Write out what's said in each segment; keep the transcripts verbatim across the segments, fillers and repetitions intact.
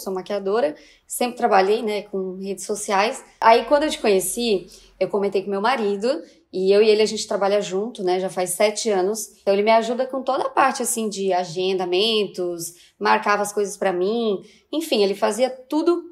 Sou maquiadora, sempre trabalhei, né, com redes sociais. Aí quando eu te conheci, eu comentei com meu marido e eu e ele a gente trabalha junto, né, já faz sete anos. Então ele me ajuda com toda a parte assim de agendamentos, marcava as coisas pra mim, enfim, ele fazia tudo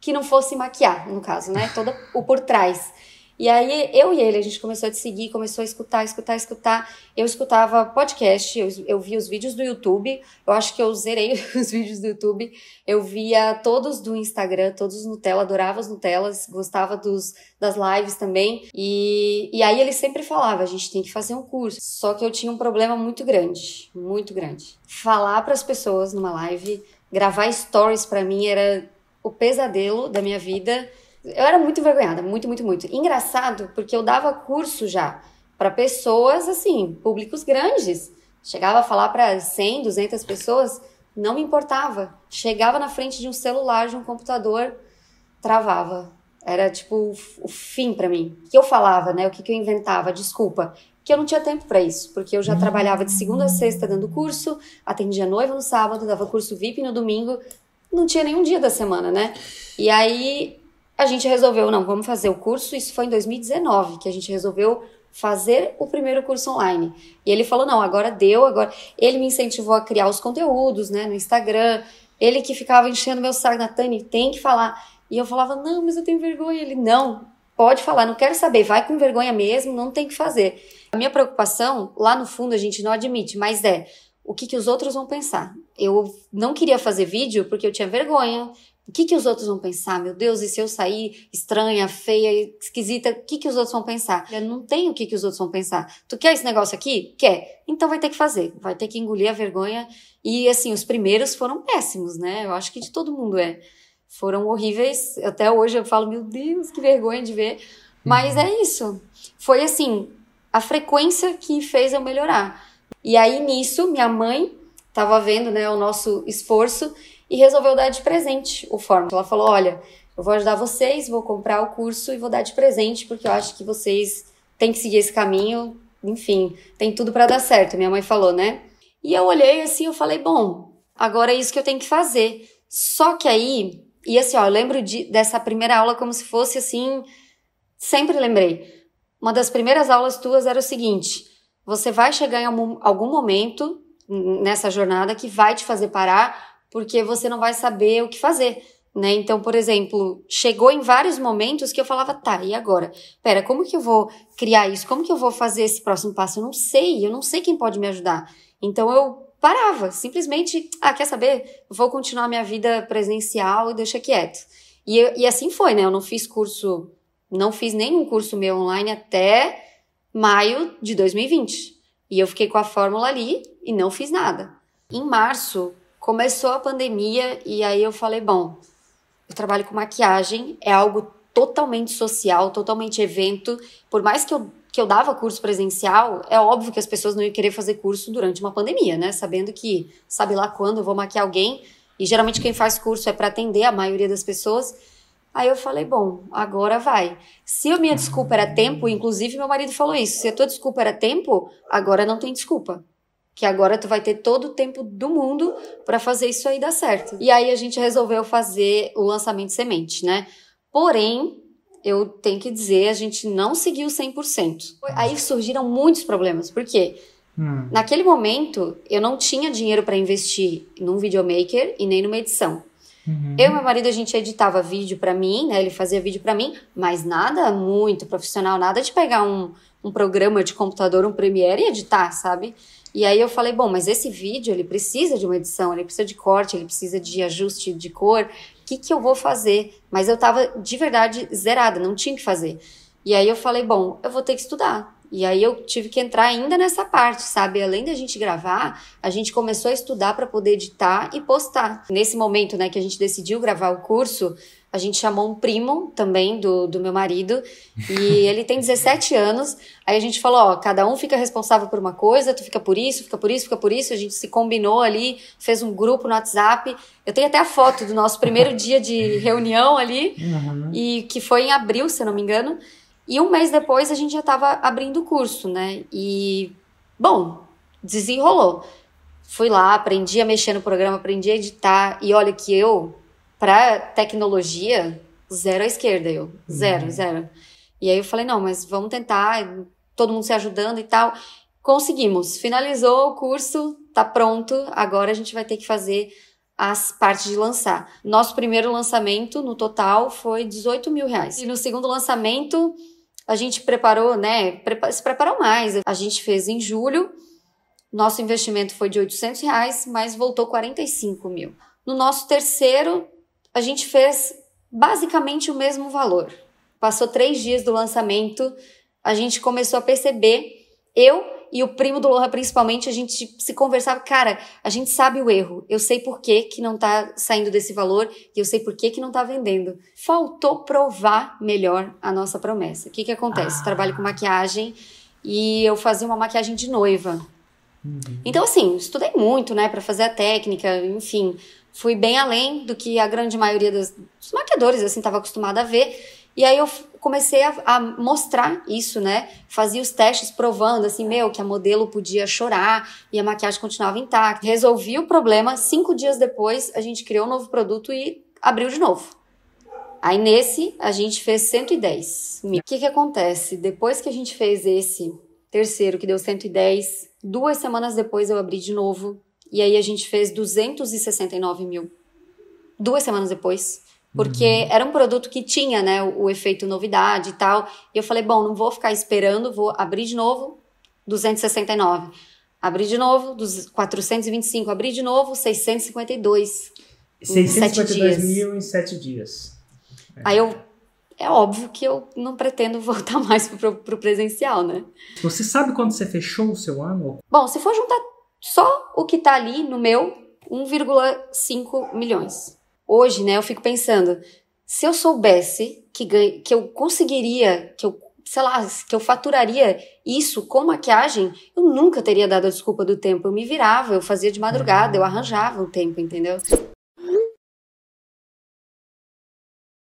que não fosse maquiar, no caso, né, todo o por trás. E aí eu e ele, a gente começou a te seguir, começou a escutar, escutar, escutar. Eu escutava podcast, eu, eu via os vídeos do YouTube, eu acho que eu zerei os vídeos do YouTube, eu via todos do Instagram, todos os Nutella, adorava os Nutellas, gostava dos, das lives também. E, e aí ele sempre falava, a gente tem que fazer um curso. Só que eu tinha um problema muito grande, muito grande. Falar para as pessoas numa live, gravar stories para mim era o pesadelo da minha vida. Eu era muito envergonhada, muito, muito, muito. Engraçado, porque eu dava curso já para pessoas, assim, públicos grandes. Chegava a falar para cem, duzentas pessoas, não me importava. Chegava na frente de um celular, de um computador, travava. Era, tipo, o fim para mim. O que eu falava, né? O que eu inventava? Desculpa. Que eu não tinha tempo para isso, porque eu já trabalhava de segunda a sexta dando curso, atendia noiva no sábado, dava curso V I P no domingo. Não tinha nenhum dia da semana, né? E aí a gente resolveu, não, vamos fazer o curso. Isso foi em dois mil e dezenove, que a gente resolveu fazer o primeiro curso online. E ele falou, não, agora deu, agora... Ele me incentivou a criar os conteúdos, né, no Instagram. Ele que ficava enchendo meu saco, Natane, tem que falar. E eu falava, não, mas eu tenho vergonha. Ele, não, pode falar, não quero saber, vai com vergonha mesmo, não tem que fazer. A minha preocupação, lá no fundo, a gente não admite, mas é, o que, que os outros vão pensar? Eu não queria fazer vídeo porque eu tinha vergonha. O que, que os outros vão pensar? Meu Deus, e se eu sair estranha, feia, esquisita, o que, que os outros vão pensar? Eu não tenho o que, que os outros vão pensar. Tu quer esse negócio aqui? Quer. Então vai ter que fazer. Vai ter que engolir a vergonha. E assim, os primeiros foram péssimos, né? Eu acho que de todo mundo é. Foram horríveis. Até hoje eu falo, meu Deus, que vergonha de ver. Mas é isso. Foi assim, a frequência que fez eu melhorar. E aí nisso, minha mãe estava vendo, né, o nosso esforço e resolveu dar de presente o Fórmula. Ela falou, olha, eu vou ajudar vocês, vou comprar o curso e vou dar de presente, porque eu acho que vocês têm que seguir esse caminho, enfim, tem tudo para dar certo, minha mãe falou, né? E eu olhei assim, eu falei, bom, agora é isso que eu tenho que fazer. Só que aí, e assim, ó, eu lembro de, dessa primeira aula como se fosse assim, sempre lembrei. Uma das primeiras aulas tuas era o seguinte, você vai chegar em algum, algum momento nessa jornada que vai te fazer parar, porque você não vai saber o que fazer, né? Então, por exemplo, chegou em vários momentos que eu falava, tá, e agora? Pera, como que eu vou criar isso? Como que eu vou fazer esse próximo passo? Eu não sei, eu não sei quem pode me ajudar. Então, eu parava, simplesmente, ah, quer saber? Vou continuar a minha vida presencial e deixa quieto. E, eu, e assim foi, né? Eu não fiz curso, não fiz nenhum curso meu online até maio de dois mil e vinte. E eu fiquei com a fórmula ali e não fiz nada. Em março começou a pandemia e aí eu falei, bom, eu trabalho com maquiagem, é algo totalmente social, totalmente evento. Por mais que eu, que eu dava curso presencial, é óbvio que as pessoas não iam querer fazer curso durante uma pandemia, né? Sabendo que, sabe lá quando eu vou maquiar alguém. E geralmente quem faz curso é para atender a maioria das pessoas. Aí eu falei, bom, agora vai. Se a minha desculpa era tempo, inclusive meu marido falou isso, se a tua desculpa era tempo, agora não tem desculpa. Que agora tu vai ter todo o tempo do mundo para fazer isso aí dar certo. E aí a gente resolveu fazer o lançamento semente, né? Porém, eu tenho que dizer, a gente não seguiu cem por cento. Aí surgiram muitos problemas, porque hum. naquele momento eu não tinha dinheiro para investir num videomaker e nem numa edição. Uhum. Eu e meu marido, a gente editava vídeo para mim, né? Ele fazia vídeo para mim, mas nada muito profissional, nada de pegar um, um programa de computador, um Premiere e editar, sabe? E aí eu falei, bom, mas esse vídeo, ele precisa de uma edição, ele precisa de corte, ele precisa de ajuste de cor, o que que eu vou fazer? Mas eu tava, de verdade, zerada, não tinha o que fazer. E aí eu falei, bom, eu vou ter que estudar. E aí eu tive que entrar ainda nessa parte, sabe? Além da gente gravar, a gente começou a estudar para poder editar e postar. Nesse momento, né, que a gente decidiu gravar o curso, a gente chamou um primo também do, do meu marido e ele tem dezessete anos. Aí a gente falou, ó, cada um fica responsável por uma coisa, tu fica por isso, fica por isso, fica por isso. A gente se combinou ali, fez um grupo no WhatsApp. Eu tenho até a foto do nosso primeiro dia de reunião ali, uhum. e que foi em abril, se eu não me engano. E um mês depois a gente já estava abrindo o curso, né? E, bom, desenrolou. Fui lá, aprendi a mexer no programa, aprendi a editar. E olha que eu... pra tecnologia, zero à esquerda, eu. Zero, uhum. zero. E aí eu falei, não, mas vamos tentar, todo mundo se ajudando e tal. Conseguimos, finalizou o curso, tá pronto, agora a gente vai ter que fazer as partes de lançar. Nosso primeiro lançamento, no total, foi dezoito mil reais. E no segundo lançamento, a gente preparou, né, se preparou mais. A gente fez em julho, nosso investimento foi de oitocentos reais, mas voltou quarenta e cinco mil. No nosso terceiro, a gente fez basicamente o mesmo valor. Passou três dias do lançamento, a gente começou a perceber, eu e o primo do Lohan principalmente, a gente se conversava, cara, a gente sabe o erro, eu sei por que que não tá saindo desse valor e eu sei por que que não tá vendendo. Faltou provar melhor a nossa promessa. O que que acontece? Ah. Eu trabalho com maquiagem e eu fazia uma maquiagem de noiva. Uhum. Então assim, estudei muito, né, pra fazer a técnica, enfim, fui bem além do que a grande maioria dos maquiadores, assim, tava acostumada a ver. E aí eu comecei a, a mostrar isso, né? Fazia os testes provando, assim, meu, que a modelo podia chorar e a maquiagem continuava intacta. Resolvi o problema. Cinco dias depois, a gente criou um novo produto e abriu de novo. Aí nesse, a gente fez cento e dez mil. O que que acontece? Depois que a gente fez esse terceiro, que deu cento e dez, duas semanas depois eu abri de novo. E aí a gente fez duzentos e sessenta e nove mil. Duas semanas depois. Porque era um produto que tinha, né, o, o efeito novidade e tal. E eu falei, bom, não vou ficar esperando, vou abrir de novo, duzentos e sessenta e nove. Abrir de novo, quatrocentos e vinte e cinco. Abrir de novo, seiscentos e cinquenta e dois. seiscentos e cinquenta e dois mil em sete dias. É. Aí eu... É óbvio que eu não pretendo voltar mais pro, pro presencial, né? Você sabe quando você fechou o seu ano? Bom, se for juntar só o que tá ali no meu, um vírgula cinco milhões. Hoje, né, eu fico pensando, se eu soubesse que, ganha, que eu conseguiria, que eu, sei lá, que eu faturaria isso com maquiagem, eu nunca teria dado a desculpa do tempo. Eu me virava, eu fazia de madrugada, eu arranjava o tempo, entendeu?